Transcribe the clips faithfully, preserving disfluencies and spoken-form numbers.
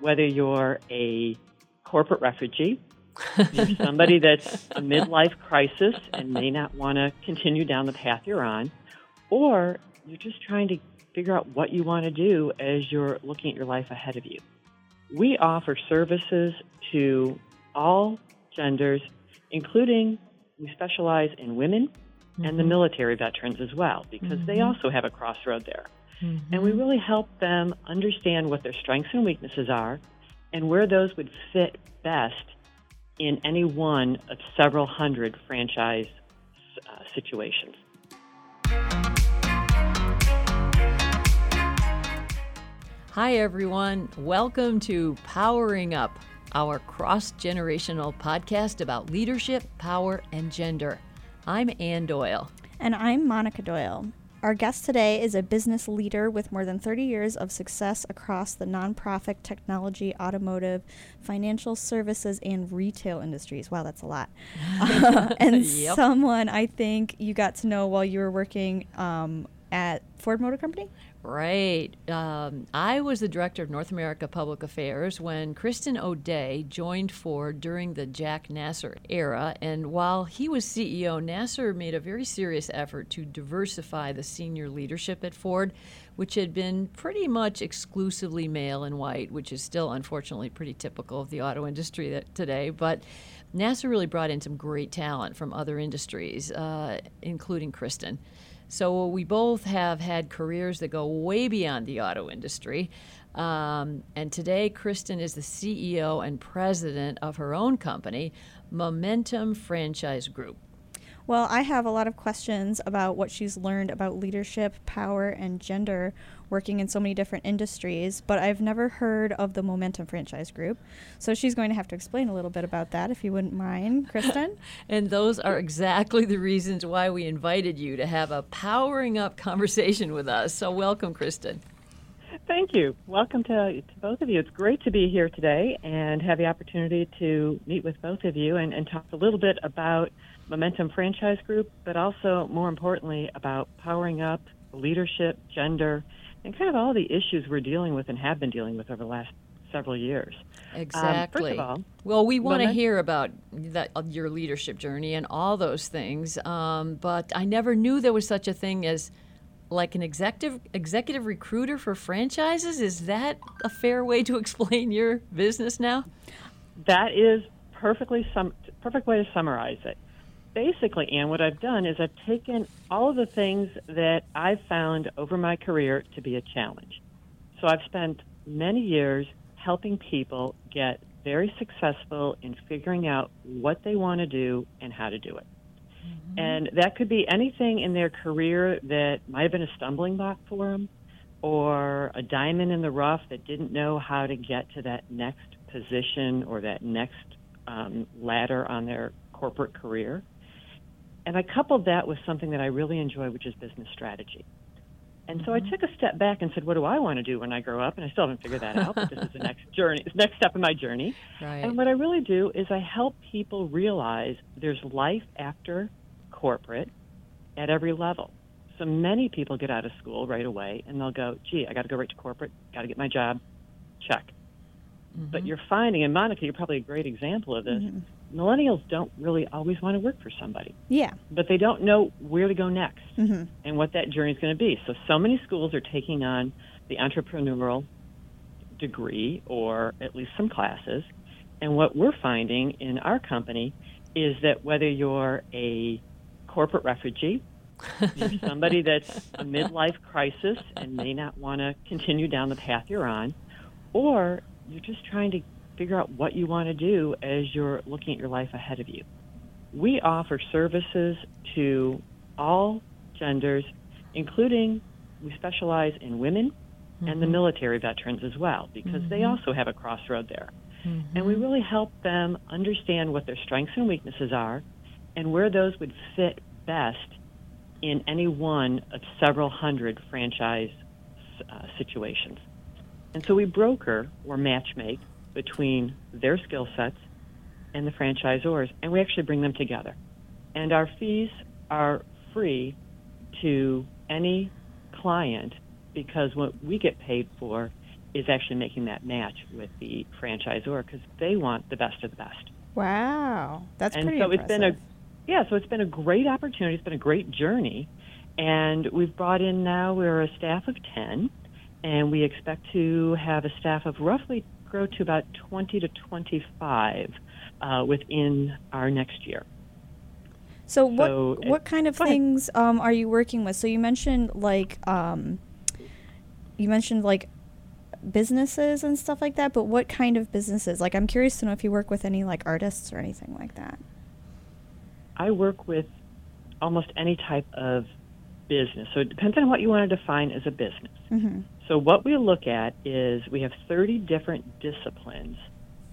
whether you're a corporate refugee, you're somebody that's a midlife crisis and may not want to continue down the path you're on, or you're just trying to figure out what you want to do as you're looking at your life ahead of you. We offer services to all genders, including we specialize in women mm-hmm. and the military veterans as well, because mm-hmm. they also have a crossroad there. Mm-hmm. And we really help them understand what their strengths and weaknesses are and where those would fit best in any one of several hundred franchise uh, situations. Hi, everyone. Welcome to Powering Up, our cross-generational podcast about leadership, power, and gender. I'm Ann Doyle. And I'm Monica Doyle. Our guest today is a business leader with more than thirty years of success across the nonprofit, technology, automotive, financial services, and retail industries. Wow, that's a lot. uh, and yep. Someone I think you got to know while you were working um, at Ford Motor Company? Right. Um, I was the director of North America Public Affairs when Kristen O'Day joined Ford during the Jack Nasser era. And while he was C E O, Nasser made a very serious effort to diversify the senior leadership at Ford, which had been pretty much exclusively male and white, which is still, unfortunately, pretty typical of the auto industry that today. But Nasser really brought in some great talent from other industries, uh, including Kristen. So we both have had careers that go way beyond the auto industry. Um, and today, Kristen is the C E O and president of her own company, Momentum Franchise Group. Well, I have a lot of questions about what she's learned about leadership, power, and gender working in so many different industries, but I've never heard of the Momentum Franchise Group. So she's going to have to explain a little bit about that, if you wouldn't mind, Kristen. And those are exactly the reasons why we invited you to have a powering up conversation with us. So welcome, Kristen. Thank you. Welcome to, to both of you. It's great to be here today and have the opportunity to meet with both of you and, and talk a little bit about Momentum Franchise Group, but also, more importantly, about powering up, leadership, gender, and kind of all the issues we're dealing with and have been dealing with over the last several years. Exactly. Um, first of all, well, we want to hear about that, your leadership journey and all those things, um, but I never knew there was such a thing as like an executive executive recruiter for franchises? Is that a fair way to explain your business now? That is perfectly sum perfect way to summarize it. Basically, Anne, what I've done is I've taken all of the things that I've found over my career to be a challenge. So I've spent many years helping people get very successful in figuring out what they want to do and how to do it. And that could be anything in their career that might have been a stumbling block for them or a diamond in the rough that didn't know how to get to that next position or that next um, ladder on their corporate career. And I coupled that with something that I really enjoy, which is business strategy. And so I took a step back and said, what do I want to do when I grow up? And I still haven't figured that out, but this is the next journey, the next step in my journey. Right. And what I really do is I help people realize there's life after corporate at every level. So many people get out of school right away and they'll go, gee, I got to go right to corporate, got to get my job, check. Mm-hmm. But you're finding, and Monica, you're probably a great example of this, mm-hmm. millennials don't really always want to work for somebody. Yeah. But they don't know where to go next mm-hmm. and what that journey is going to be. So, so many schools are taking on the entrepreneurial degree or at least some classes. And what we're finding in our company is that whether you're a corporate refugee, you're somebody that's a midlife crisis and may not want to continue down the path you're on, or you're just trying to figure out what you want to do as you're looking at your life ahead of you. We offer services to all genders, including we specialize in women mm-hmm. and the military veterans as well, because mm-hmm. they also have a crossroad there. Mm-hmm. And we really help them understand what their strengths and weaknesses are and where those would fit best in any one of several hundred franchise uh, situations. And so we broker or matchmake between their skill sets and the franchisors, and we actually bring them together. And our fees are free to any client because what we get paid for is actually making that match with the franchisor because they want the best of the best. Wow, that's and pretty so impressive. It's been a, yeah, so it's been a great opportunity. It's been a great journey. And we've brought in now, we're a staff of ten, and we expect to have a staff of roughly grow to about twenty to twenty-five uh, within our next year. So what so, what kind of things um, are you working with? So you mentioned like um, you mentioned like businesses and stuff like that, but what kind of businesses? Like I'm curious to know if you work with any like artists or anything like that. I work with almost any type of business. So it depends on what you want to define as a business. Mm-hmm. So what we look at is we have thirty different disciplines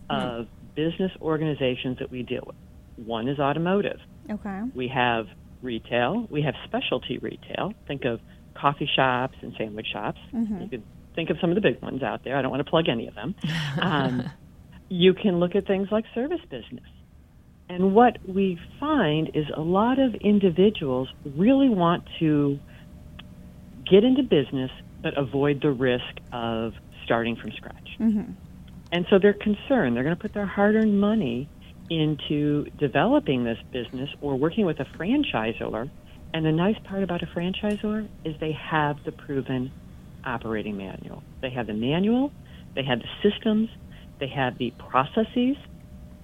mm-hmm. of business organizations that we deal with. One is automotive. Okay. We have retail. We have specialty retail. Think of coffee shops and sandwich shops. Mm-hmm. You could think of some of the big ones out there. I don't want to plug any of them. Um, you can look at things like service business. And what we find is a lot of individuals really want to get into business but avoid the risk of starting from scratch. Mm-hmm. And so they're concerned. They're going to put their hard-earned money into developing this business or working with a franchisor. And the nice part about a franchisor is they have the proven operating manual. They have the manual, they have the systems, they have the processes,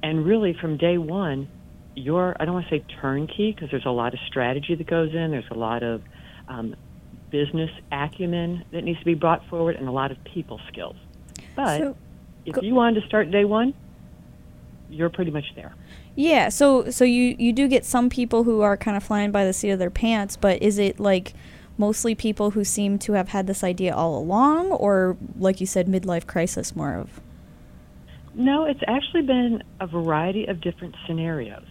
and really from day one, you're, I don't want to say turnkey because there's a lot of strategy that goes in, there's a lot of um, business acumen that needs to be brought forward and a lot of people skills. But so, if go- you wanted to start day one, you're pretty much there. Yeah, so so you, you do get some people who are kind of flying by the seat of their pants, but is it like mostly people who seem to have had this idea all along, or like you said, midlife crisis more of? No, it's actually been a variety of different scenarios.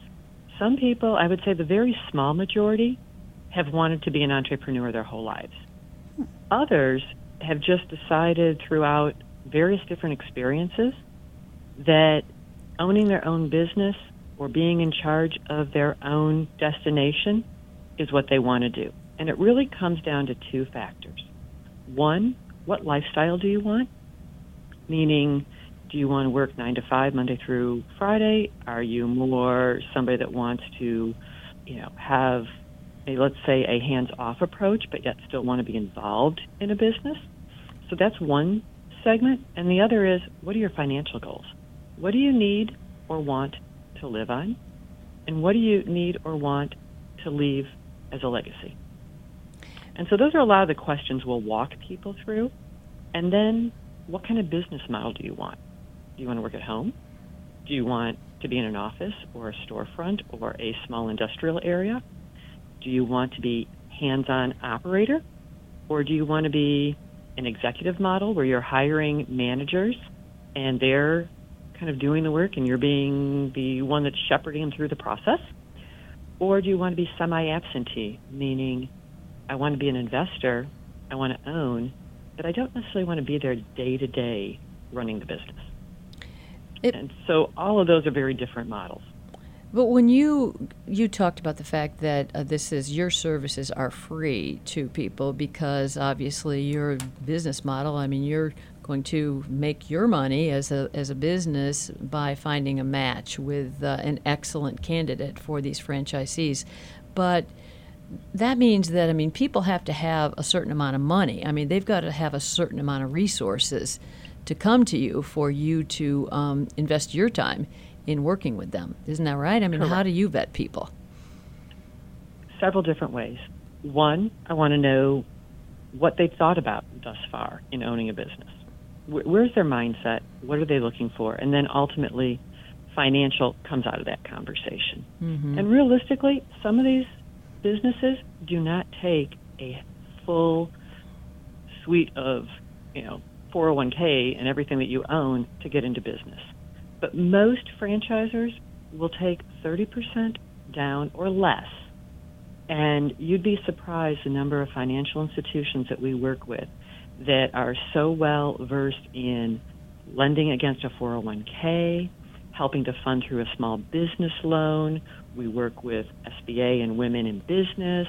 Some people, I would say the very small majority, have wanted to be an entrepreneur their whole lives. Hmm. Others have just decided throughout various different experiences that owning their own business or being in charge of their own destination is what they want to do. And it really comes down to two factors. One, what lifestyle do you want? Meaning, do you want to work nine to five, Monday through Friday? Are you more somebody that wants to, you know, have a, let's say, a hands-off approach, but yet still want to be involved in a business? So that's one segment. And the other is, what are your financial goals? What do you need or want to live on? And what do you need or want to leave as a legacy? And so those are a lot of the questions we'll walk people through. And then what kind of business model do you want? Do you want to work at home? Do you want to be in an office or a storefront or a small industrial area? Do you want to be hands-on operator? Or do you want to be an executive model where you're hiring managers and they're kind of doing the work and you're being the one that's shepherding them through the process? Or do you want to be semi-absentee, meaning I want to be an investor, I want to own, but I don't necessarily want to be there day-to-day running the business. It, and so all of those are very different models. But when you you talked about the fact that uh, this is your services are free to people because obviously your business model, I mean, you're going to make your money as a as a business by finding a match with uh, an excellent candidate for these franchisees. But that means that, I mean, people have to have a certain amount of money. I mean, they've got to have a certain amount of resources to come to you for you to um, invest your time in working with them. Isn't that right? I mean, Correct. How do you vet people? Several different ways. One, I want to know what they've thought about thus far in owning a business. Where's their mindset? What are they looking for? And then ultimately, financial comes out of that conversation. Mm-hmm. And realistically, some of these businesses do not take a full suite of, you know, four oh one k and everything that you own to get into business. But most franchisors will take thirty percent down or less. And you'd be surprised the number of financial institutions that we work with that are so well versed in lending against a four oh one k, helping to fund through a small business loan. We work with S B A and Women in Business.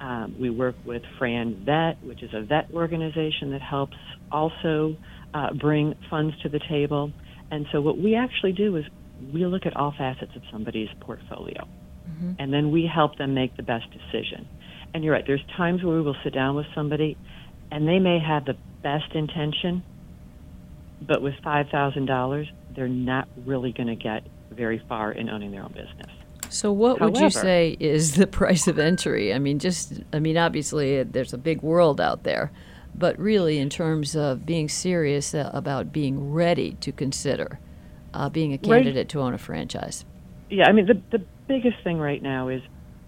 Um, we work with FranVet, which is a vet organization that helps also uh, bring funds to the table. And so what we actually do is we look at all facets of somebody's portfolio, mm-hmm. and then we help them make the best decision. And you're right, there's times where we will sit down with somebody, and they may have the best intention, but with five thousand dollars, they're not really going to get very far in owning their own business. So what However, would you say is the price of entry? I mean, just, I mean, obviously there's a big world out there, but really in terms of being serious about being ready to consider uh, being a candidate right. to own a franchise. Yeah, I mean, the, the biggest thing right now is,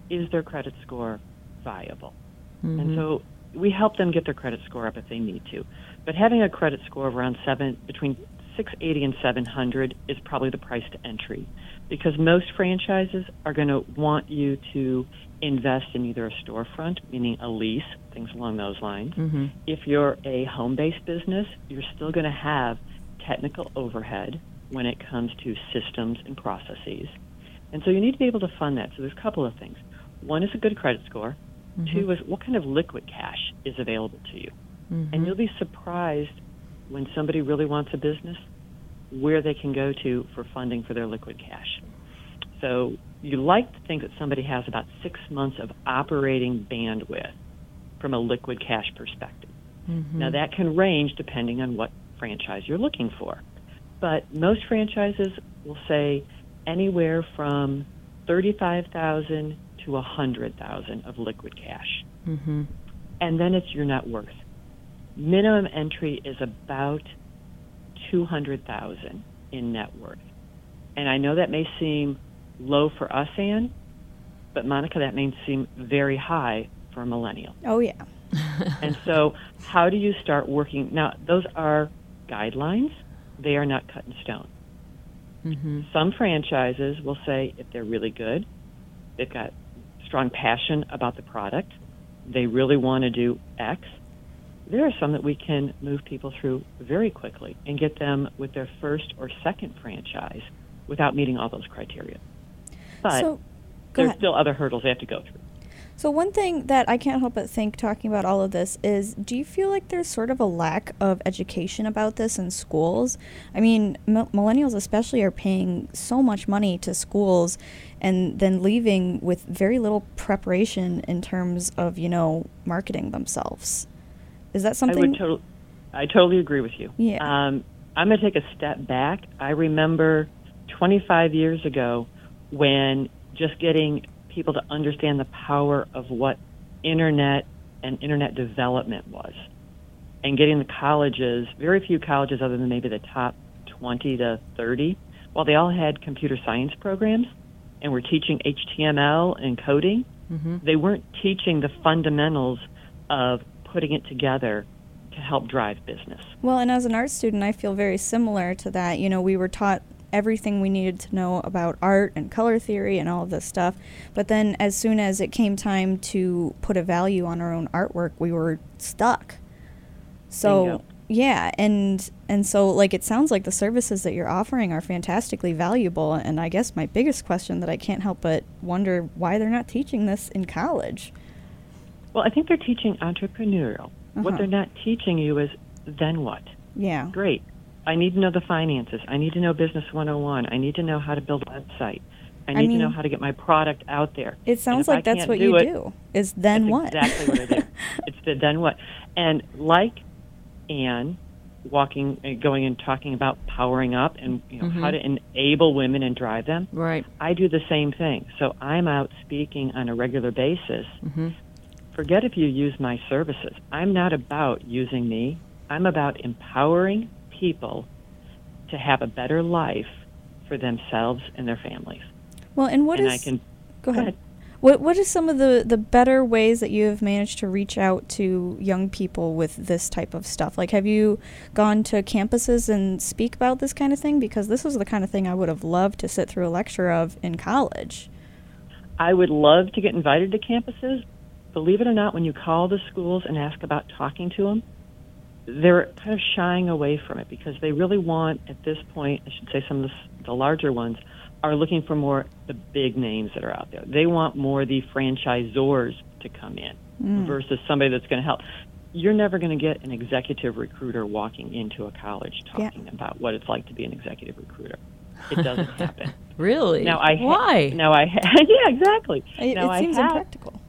is their credit score viable? Mm-hmm. And so we help them get their credit score up if they need to. But having a credit score of around seven, between six eighty and seven hundred is probably the price to entry, because most franchises are going to want you to invest in either a storefront, meaning a lease, things along those lines. Mm-hmm. If you're a home-based business, you're still going to have technical overhead when it comes to systems and processes. And so you need to be able to fund that. So there's a couple of things. One is a good credit score. Mm-hmm. Two is what kind of liquid cash is available to you. Mm-hmm. And you'll be surprised when somebody really wants a business, where they can go to for funding for their liquid cash. So you like to think that somebody has about six months of operating bandwidth from a liquid cash perspective. Mm-hmm. Now, that can range depending on what franchise you're looking for. But most franchises will say anywhere from thirty-five thousand dollars to one hundred thousand dollars of liquid cash. Mm-hmm. And then it's your net worth. Minimum entry is about two hundred thousand dollars in net worth. And I know that may seem low for us, Anne, but Monica, that may seem very high for a millennial. Oh, yeah. And so how do you start working? Now, those are guidelines. They are not cut in stone. Mm-hmm. Some franchises will say if they're really good, they've got strong passion about the product, they really want to do X. There are some that we can move people through very quickly and get them with their first or second franchise without meeting all those criteria. But so, there's ahead. still other hurdles they have to go through. So one thing that I can't help but think, talking about all of this, is do you feel like there's sort of a lack of education about this in schools? I mean, m- millennials especially are paying so much money to schools and then leaving with very little preparation in terms of, you know, marketing themselves. Is that something? I, would to- I totally agree with you. Yeah. Um, I'm going to take a step back. I remember twenty-five years ago when just getting people to understand the power of what internet and internet development was and getting the colleges, very few colleges other than maybe the top twenty to thirty, while they all had computer science programs and were teaching H T M L and coding, mm-hmm. they weren't teaching the fundamentals of putting it together to help drive business. Well, and as an art student, I feel very similar to that. You know, we were taught everything we needed to know about art and color theory and all of this stuff. But then as soon as it came time to put a value on our own artwork, we were stuck. So, yeah. And, and so, like, it sounds like the services that you're offering are fantastically valuable. And I guess my biggest question that I can't help but wonder why they're not teaching this in college. Well, I think they're teaching entrepreneurial. Uh-huh. What they're not teaching you is, then what? Yeah. Great. I need to know the finances. I need to know Business one oh one. I need to know how to build a website. I need I mean, to know how to get my product out there. It sounds like I that's what do you it, do, is then that's what? Exactly what I do. It's the then what. And like Anne walking, going and talking about powering up and you know, mm-hmm. how to enable women and drive them, right. I do the same thing. So I'm out speaking on a regular basis. Mm-hmm. Forget if you use my services. I'm not about using me. I'm about empowering people to have a better life for themselves and their families. Well, and what and is... I can, go, go ahead. ahead. What What is some of the, the better ways that you have managed to reach out to young people with this type of stuff? Like, have you gone to campuses and speak about this kind of thing? Because this is the kind of thing I would have loved to sit through a lecture of in college. I would love to get invited to campuses. Believe it or not, when you call the schools and ask about talking to them, they're kind of shying away from it because they really want, at this point, I should say some of the, the larger ones, are looking for more the big names that are out there. They want more the franchisors to come in mm. versus somebody that's going to help. You're never going to get an executive recruiter walking into a college talking yeah. about what it's like to be an executive recruiter. It doesn't happen. Really? Now I ha- Why? Now I ha- yeah, exactly. It, now it I seems have, impractical.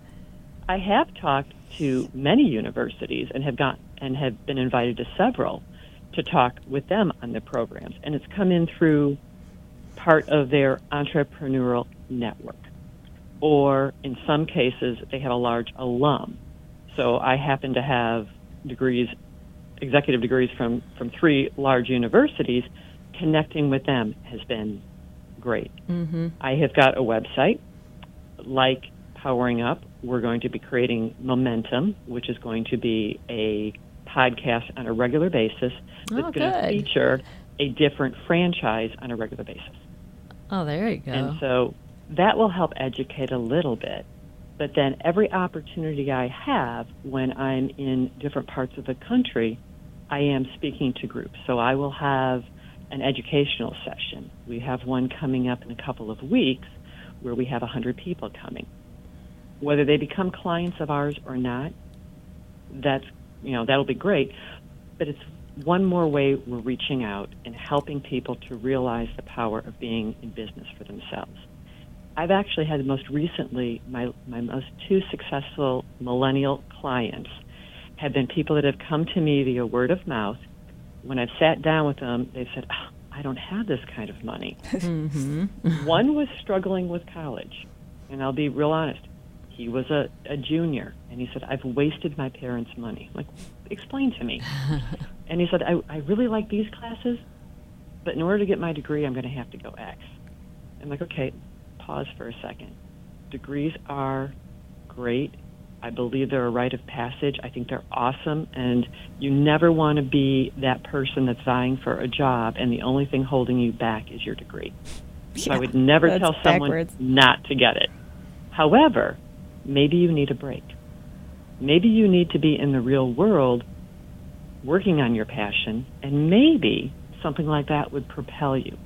I have talked to many universities and have got and have been invited to several to talk with them on the programs, and it's come in through part of their entrepreneurial network, or in some cases they have a large alum. So I happen to have degrees, executive degrees from, from three large universities. Connecting with them has been great. Mm-hmm. I have got a website. Like Powering Up, we're going to be creating Momentum, which is going to be a podcast on a regular basis that's oh, going to feature a different franchise on a regular basis. Oh, there you go. And so that will help educate a little bit. But then every opportunity I have when I'm in different parts of the country, I am speaking to groups. So I will have an educational session. We have one coming up in a couple of weeks where we have one hundred people coming. Whether they become clients of ours or not, that's, you know, that'll be great. But it's one more way we're reaching out and helping people to realize the power of being in business for themselves. I've actually had most recently, my, my most two successful millennial clients have been people that have come to me via word of mouth. When I've sat down with them, they've said, oh, I don't have this kind of money. Mm-hmm. One was struggling with college, and I'll be real honest. He was a, a junior, and he said, I've wasted my parents' money. I'm like, explain to me. And he said, I, I really like these classes, but in order to get my degree, I'm going to have to go X. I'm like, okay. Pause for a second. Degrees are great. I believe they're a rite of passage. I think they're awesome, and you never want to be that person that's vying for a job, and the only thing holding you back is your degree. Yeah, so I would never tell someone backwards. Not to get it. However, maybe you need a break. Maybe you need to be in the real world working on your passion, and maybe something like that would propel you.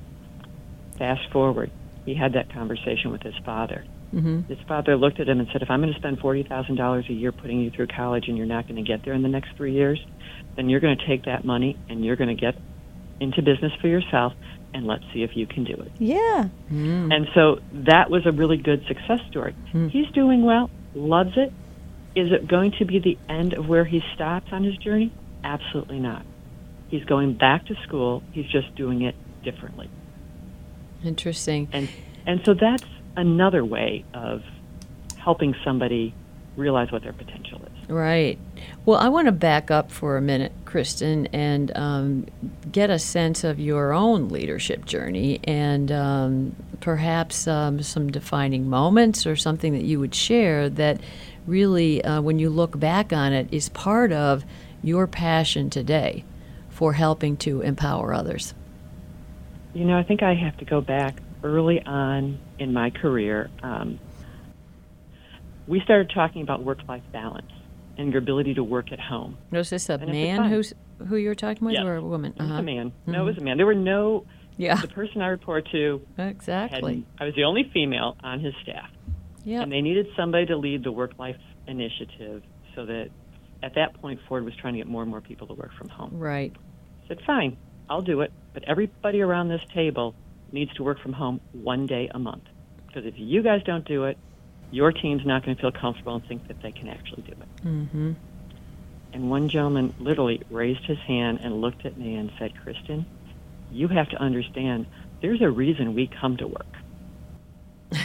Fast forward. He had that conversation with his father. Mm-hmm. His father looked at him and said, if I'm going to spend forty thousand dollars a year putting you through college and you're not going to get there in the next three years, then you're going to take that money and you're going to get into business for yourself, and let's see if you can do it. Yeah. Mm. And so that was a really good success story. Mm. He's doing well, loves it. Is it going to be the end of where he stops on his journey? Absolutely not. He's going back to school. He's just doing it differently. Interesting. And and so that's another way of helping somebody realize what their potential is. Right. Well, I want to back up for a minute, Kristen, and um, get a sense of your own leadership journey and um, perhaps um, some defining moments or something that you would share that really, uh, when you look back on it, is part of your passion today for helping to empower others. You know, I think I have to go back early on in my career. Um, we started talking about work-life balance and your ability to work at home. Was this a and man who's who you were talking with yes. or a woman? Uh-huh. It was a man. Mm-hmm. No, it was a man. There were no... Yeah. The person I report to... Exactly. Had, I was the only female on his staff. Yeah. And they needed somebody to lead the work-life initiative so that at that point Ford was trying to get more and more people to work from home. Right. I said, fine, I'll do it. But everybody around this table needs to work from home one day a month. Because if you guys don't do it, your team's not going to feel comfortable and think that they can actually do it. Mm-hmm. And one gentleman literally raised his hand and looked at me and said, Kristen, you have to understand there's a reason we come to work.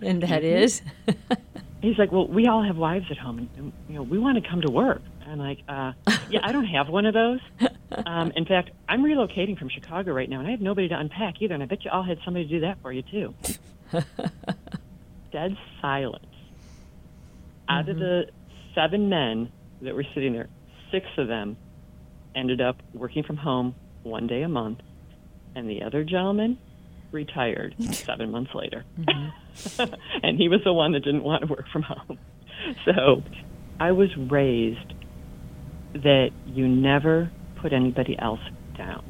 And that is? He's like, well, we all have wives at home, and you know, we want to come to work. I'm like, uh, yeah, I don't have one of those. Um, in fact, I'm relocating from Chicago right now, and I have nobody to unpack either, and I bet you all had somebody to do that for you, too. Dead silence. Mm-hmm. Out of the seven men that were sitting there, six of them ended up working from home one day a month, and the other gentleman retired seven months later. Mm-hmm. And he was the one that didn't want to work from home. So I was raised that you never put anybody else down,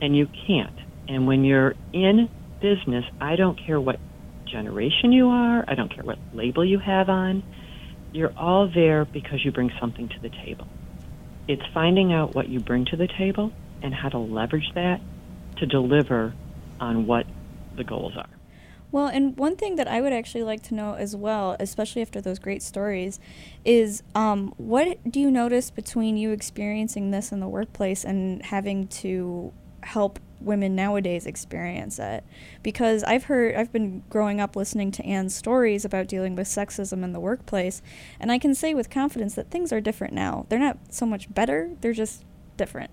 and you can't. And when you're in business, I don't care what generation you are, I don't care what label you have on, You're all there because you bring something to the table. It's finding out what you bring to the table and how to leverage that to deliver on what the goals are. Well, and one thing that I would actually like to know as well, especially after those great stories, is um, what do you notice between you experiencing this in the workplace and having to help women nowadays experience it? Because I've heard, I've been growing up listening to Anne's stories about dealing with sexism in the workplace, and I can say with confidence that things are different now. They're not so much better, they're just different.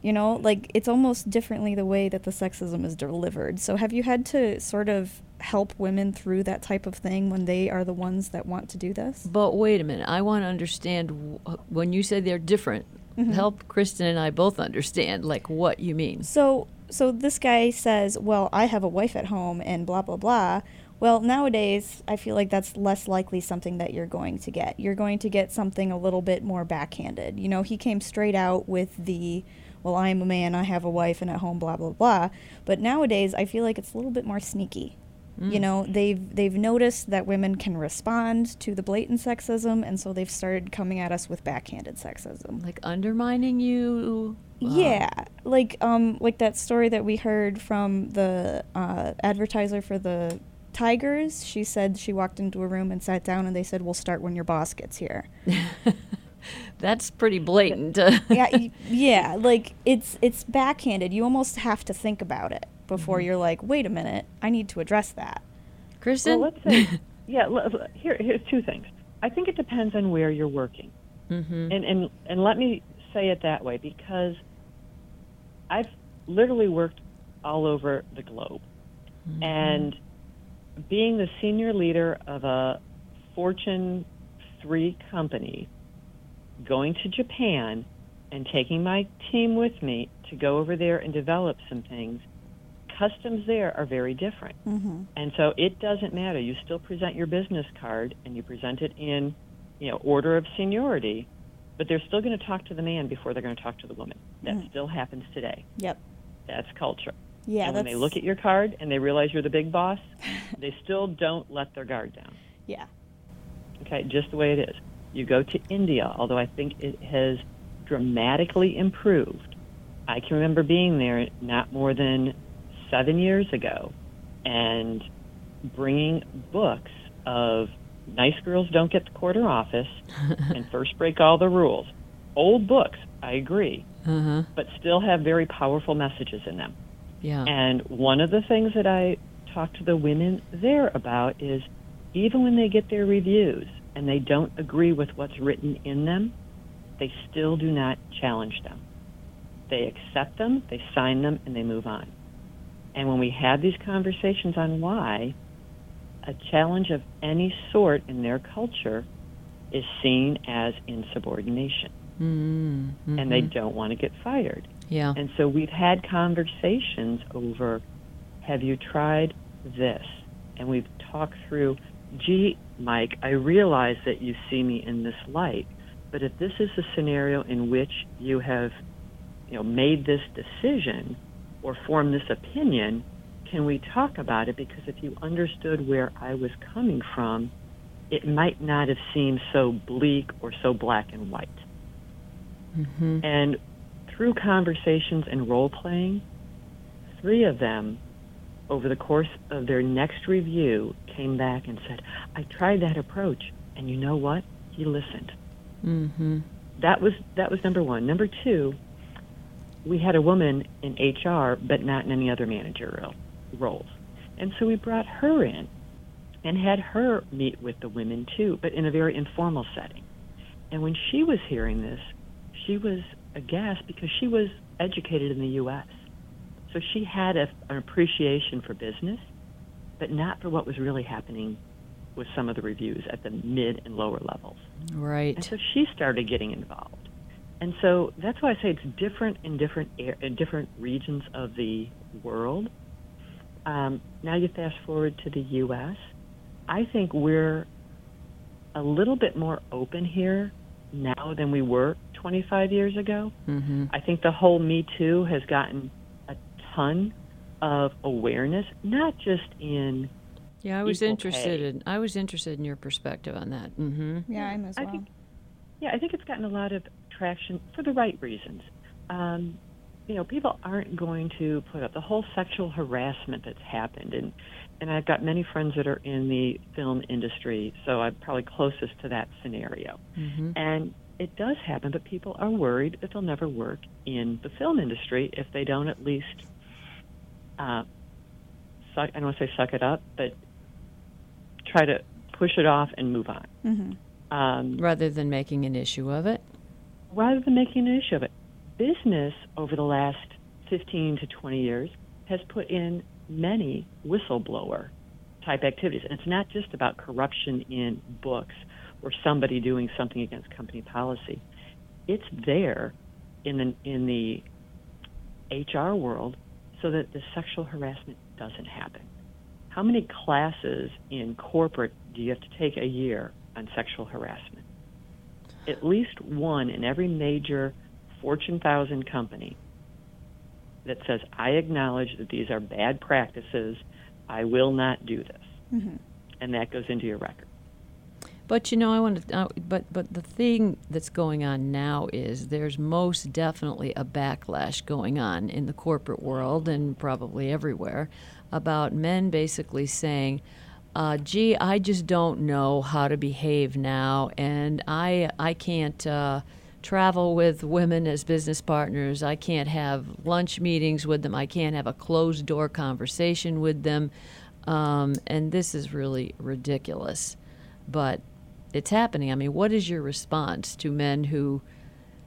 You know, like, it's almost differently the way that the sexism is delivered. So have you had to sort of help women through that type of thing when they are the ones that want to do this? But wait a minute. I want to understand, when you say they're different, mm-hmm. help Kristen and I both understand, like, what you mean. So, so this guy says, well, I have a wife at home and blah, blah, blah. Well, nowadays, I feel like that's less likely something that you're going to get. You're going to get something a little bit more backhanded. You know, he came straight out with the, well, I'm a man, I have a wife and at home, blah, blah, blah. But nowadays, I feel like it's a little bit more sneaky. Mm. You know, they've they've noticed that women can respond to the blatant sexism, and so they've started coming at us with backhanded sexism. Like undermining you? Wow. Yeah, like, um, like that story that we heard from the uh, advertiser for the Tigers. She said she walked into a room and sat down and they said, we'll start when your boss gets here. That's pretty blatant. yeah, yeah, like it's it's backhanded. You almost have to think about it before mm-hmm. you're like, wait a minute, I need to address that. Kristen? Well, let's say, yeah, l- here, here's two things. I think it depends on where you're working. Mm-hmm. And, and, and let me say it that way, because I've literally worked all over the globe. Mm-hmm. And being the senior leader of a Fortune three company, going to Japan and taking my team with me to go over there and develop some things, customs there are very different. Mm-hmm. And so it doesn't matter. You still present your business card and you present it in, you know, order of seniority, but they're still going to talk to the man before they're going to talk to the woman. That mm. still happens today. Yep. That's culture. Yeah, and when they look at your card and they realize you're the big boss, they still don't let their guard down. Yeah. Okay, just the way it is. You go to India, although I think it has dramatically improved. I can remember being there not more than seven years ago and bringing books of Nice Girls Don't Get the Quarter Office and First Break All the Rules. Old books, I agree, uh-huh. but still have very powerful messages in them. Yeah. And one of the things that I talk to the women there about is even when they get their reviews and they don't agree with what's written in them, they still do not challenge them. They accept them, they sign them, and they move on. And when we have these conversations on why, a challenge of any sort in their culture is seen as insubordination. Mm-hmm. And they don't want to get fired. Yeah. And so we've had conversations over, have you tried this? And we've talked through, gee, Mike, I realize that you see me in this light, but if this is a scenario in which you have, you know, made this decision or formed this opinion, can we talk about it? Because if you understood where I was coming from, it might not have seemed so bleak or so black and white. Mm-hmm. And through conversations and role-playing, three of them, over the course of their next review, came back and said, I tried that approach, and you know what? He listened. Mm-hmm. That was that was number one. Number two, we had a woman in H R, but not in any other managerial roles. And so we brought her in and had her meet with the women, too, but in a very informal setting. And when she was hearing this, she was aghast because she was educated in the U S So she had a, an appreciation for business, but not for what was really happening with some of the reviews at the mid and lower levels. Right. And so she started getting involved. And so that's why I say it's different in different air, in different regions of the world. Um, now you fast forward to the U S I think we're a little bit more open here now than we were twenty-five years ago. Mm-hmm. I think the whole Me Too has gotten a ton of awareness, not just in Yeah, I was interested pay. in I was interested in your perspective on that. Mm-hmm. Yeah, I'm as well. I think, yeah, I think it's gotten a lot of traction for the right reasons. Um, you know, people aren't going to put up the whole sexual harassment that's happened, and and I've got many friends that are in the film industry, so I'm probably closest to that scenario. Mm-hmm. And it does happen, but people are worried that they'll never work in the film industry if they don't at least, uh, suck, I don't want to say suck it up, but try to push it off and move on. Mm-hmm. um, rather than making an issue of it? Rather than making an issue of it. Business over the last fifteen to twenty years has put in many whistleblower type activities. And it's not just about corruption in books or somebody doing something against company policy. It's there in the, in the H R world so that the sexual harassment doesn't happen. How many classes in corporate do you have to take a year on sexual harassment? At least one in every major Fortune one thousand company that says, I acknowledge that these are bad practices, I will not do this. Mm-hmm. And that goes into your record. But, you know, I want to. Uh, but but the thing that's going on now is there's most definitely a backlash going on in the corporate world and probably everywhere about men basically saying, uh, "Gee, I just don't know how to behave now, and I I can't uh, travel with women as business partners. I can't have lunch meetings with them. I can't have a closed door conversation with them." Um, and this is really ridiculous, but it's happening. I mean, what is your response to men who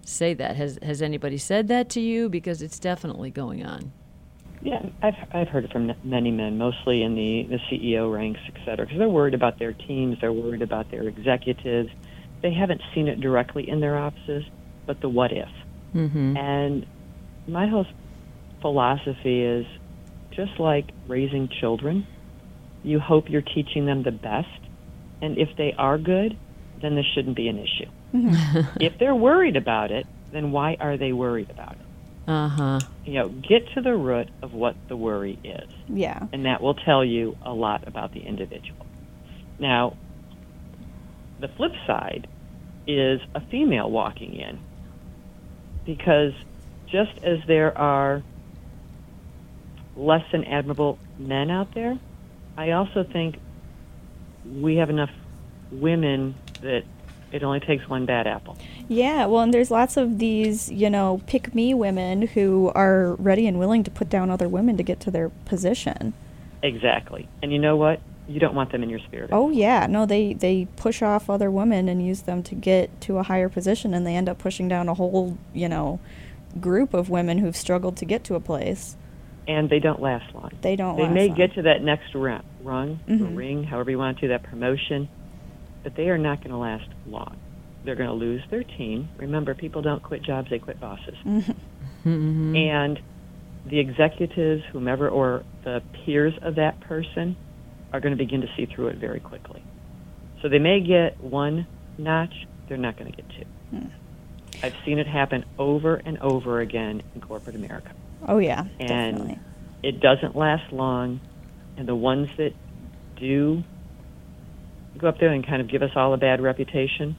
say that? Has has anybody said that to you? Because it's definitely going on. Yeah, I've I've heard it from many men, mostly in the, the C E O ranks, et cetera, because they're worried about their teams, they're worried about their executives. They haven't seen it directly in their offices, but the what if. Mm-hmm. And my whole philosophy is just like raising children, you hope you're teaching them the best. And if they are good, then this shouldn't be an issue. If they're worried about it, then why are they worried about it? Uh-huh. You know, get to the root of what the worry is. Yeah. And that will tell you a lot about the individual. Now, the flip side is a female walking in. Because just as there are less than admirable men out there, I also think we have enough women that it only takes one bad apple. Yeah, well, and there's lots of these, you know, pick-me women who are ready and willing to put down other women to get to their position. Exactly. And you know what? You don't want them in your spirit. Oh, yeah. No, they, they push off other women and use them to get to a higher position, and they end up pushing down a whole, you know, group of women who've struggled to get to a place. And they don't last long. They don't they last long. They may get to that next rung, rung mm-hmm. or ring, however you want to do that promotion, but they are not going to last long. They're going to lose their team. Remember, people don't quit jobs, they quit bosses. Mm-hmm. Mm-hmm. And the executives, whomever, or the peers of that person are going to begin to see through it very quickly. So they may get one notch, they're not going to get two. Mm. I've seen it happen over and over again in corporate America. Oh, yeah, and definitely. It doesn't last long, and the ones that do go up there and kind of give us all a bad reputation,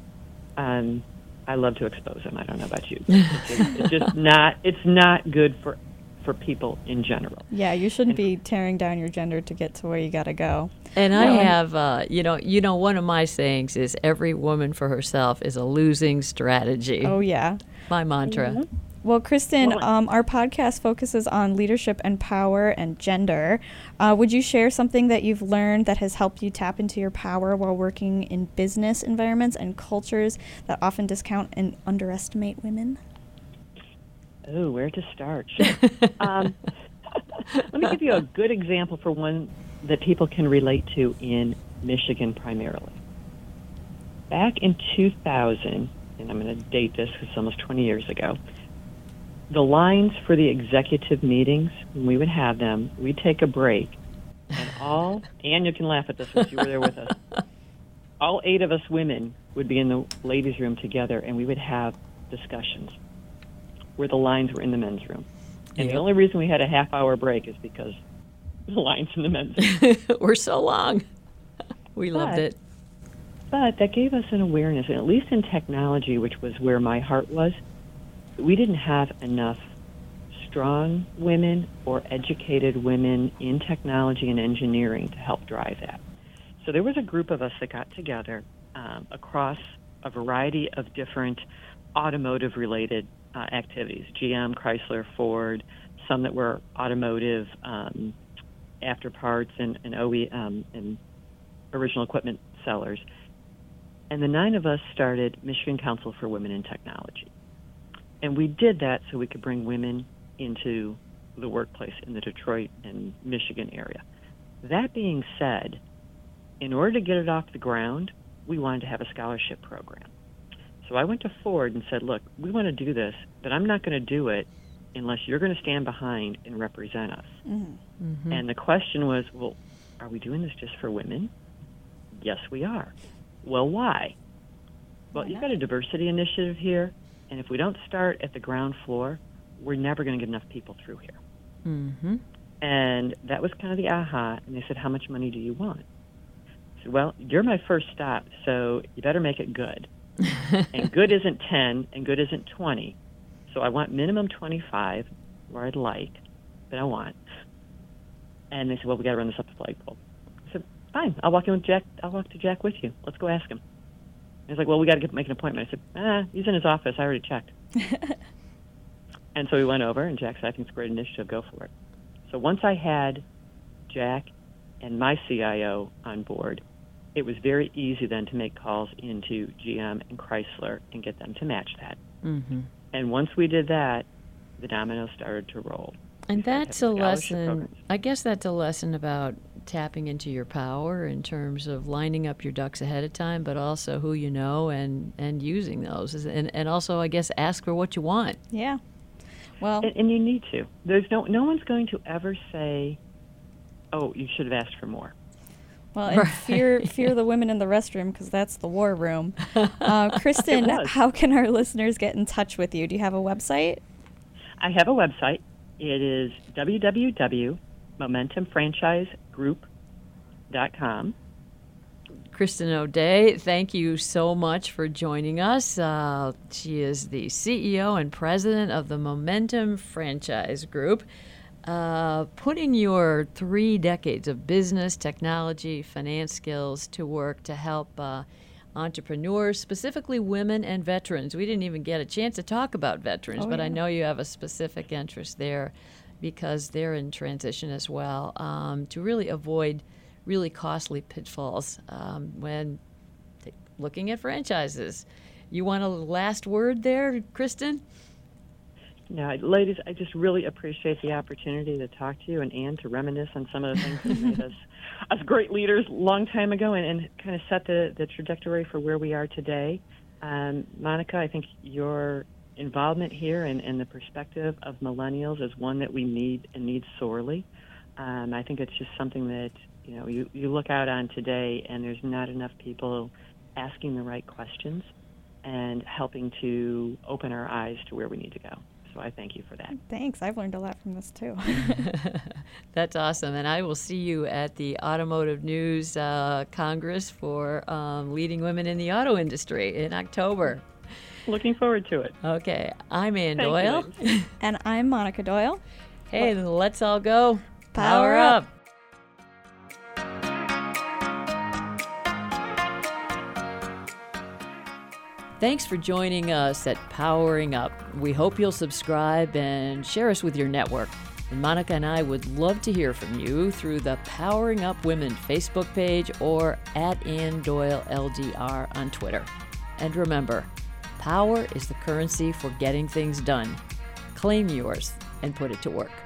um, I love to expose them. I don't know about you. It's just, it's just not, it's not good for, for people in general. Yeah, you shouldn't and, be tearing down your gender to get to where you got to go. And no. I have, uh, you know, you know, one of my sayings is every woman for herself is a losing strategy. Oh, yeah. My mantra. Mm-hmm. Well, Kristen, um, our podcast focuses on leadership and power and gender. Uh, would you share something that you've learned that has helped you tap into your power while working in business environments and cultures that often discount and underestimate women? Oh, where to start? Sure. um, let me give you a good example for one that people can relate to in Michigan primarily. Back in two thousand, and I'm going to date this because it's almost twenty years ago, the lines for the executive meetings, when we would have them, we'd take a break, and all, and you can laugh at this because you were there with us, all eight of us women would be in the ladies' room together, and we would have discussions where the lines were in the men's room. And yep. The only reason we had a half-hour break is because the lines in the men's. We're so long. We but, loved it. But that gave us an awareness, and at least in technology, which was where my heart was, we didn't have enough strong women or educated women in technology and engineering to help drive that. So there was a group of us that got together um, across a variety of different automotive-related uh, activities, G M, Chrysler, Ford, some that were automotive um, after parts and, and O E um, and original equipment sellers. And the nine of us started Michigan Council for Women in Technology. And we did that so we could bring women into the workplace in the Detroit and Michigan area. That being said, in order to get it off the ground, we wanted to have a scholarship program. So I went to Ford and said, look, we want to do this, but I'm not going to do it unless you're going to stand behind and represent us. Mm-hmm. And the question was, well, are we doing this just for women? Yes, we are. Well, why? Well, you've got a diversity initiative here, and if we don't start at the ground floor, we're never going to get enough people through here. Mm-hmm. And that was kind of the aha, and they said, how much money do you want? I said, well, you're my first stop, so you better make it good. And good isn't ten, and good isn't twenty. So I want minimum twenty-five, where I'd like, but I want. And they said, well, we got to run this up the flagpole. I said, fine, I'll walk in with Jack. I'll walk to Jack with you. Let's go ask him. And he's like, well, we got to make an appointment. I said, ah, he's in his office. I already checked. And so we went over, and Jack said, I think it's a great initiative. Go for it. So once I had Jack and my C I O on board, it was very easy then to make calls into G M and Chrysler and get them to match that. Mm-hmm. And once we did that, the dominoes started to roll. And that's a lesson, programs. I guess that's a lesson about tapping into your power in terms of lining up your ducks ahead of time, but also who you know and, and using those. And, and also, I guess, ask for what you want. Yeah. Well, and, and you need to. There's no no one's going to ever say, oh, you should have asked for more. Well, and right. fear fear the women in the restroom, because that's the war room. Uh, Kristen, how can our listeners get in touch with you? Do you have a website? I have a website. It is w w w dot momentum franchise group dot com. Kristen O'Day, thank you so much for joining us. Uh, she is the C E O and president of the Momentum Franchise Group. Uh, putting your three decades of business, technology, finance skills to work to help uh, entrepreneurs, specifically women and veterans. We didn't even get a chance to talk about veterans, oh, but yeah. I know you have a specific interest there because they're in transition as well, um, to really avoid really costly pitfalls um, when t- looking at franchises. You want a last word there, Kristen? No, ladies, I just really appreciate the opportunity to talk to you and Anne to reminisce on some of the things that made us, us great leaders a long time ago and, and kind of set the, the trajectory for where we are today. Um, Monica, I think your involvement here and, and the perspective of millennials is one that we need and need sorely. Um, I think it's just something that, you know, you, you look out on today and there's not enough people asking the right questions and helping to open our eyes to where we need to go. So I thank you for that. Thanks. I've learned a lot from this, too. That's awesome. And I will see you at the Automotive News uh, Congress for um, Leading Women in the Auto Industry in October. Looking forward to it. Okay. I'm Ann thank Doyle. You. And I'm Monica Doyle. Hey, well, let's all go. Power, power up. up. Thanks for joining us at Powering Up. We hope you'll subscribe and share us with your network. And Monica and I would love to hear from you through the Powering Up Women Facebook page or at Ann Doyle L D R on Twitter. And remember, power is the currency for getting things done. Claim yours and put it to work.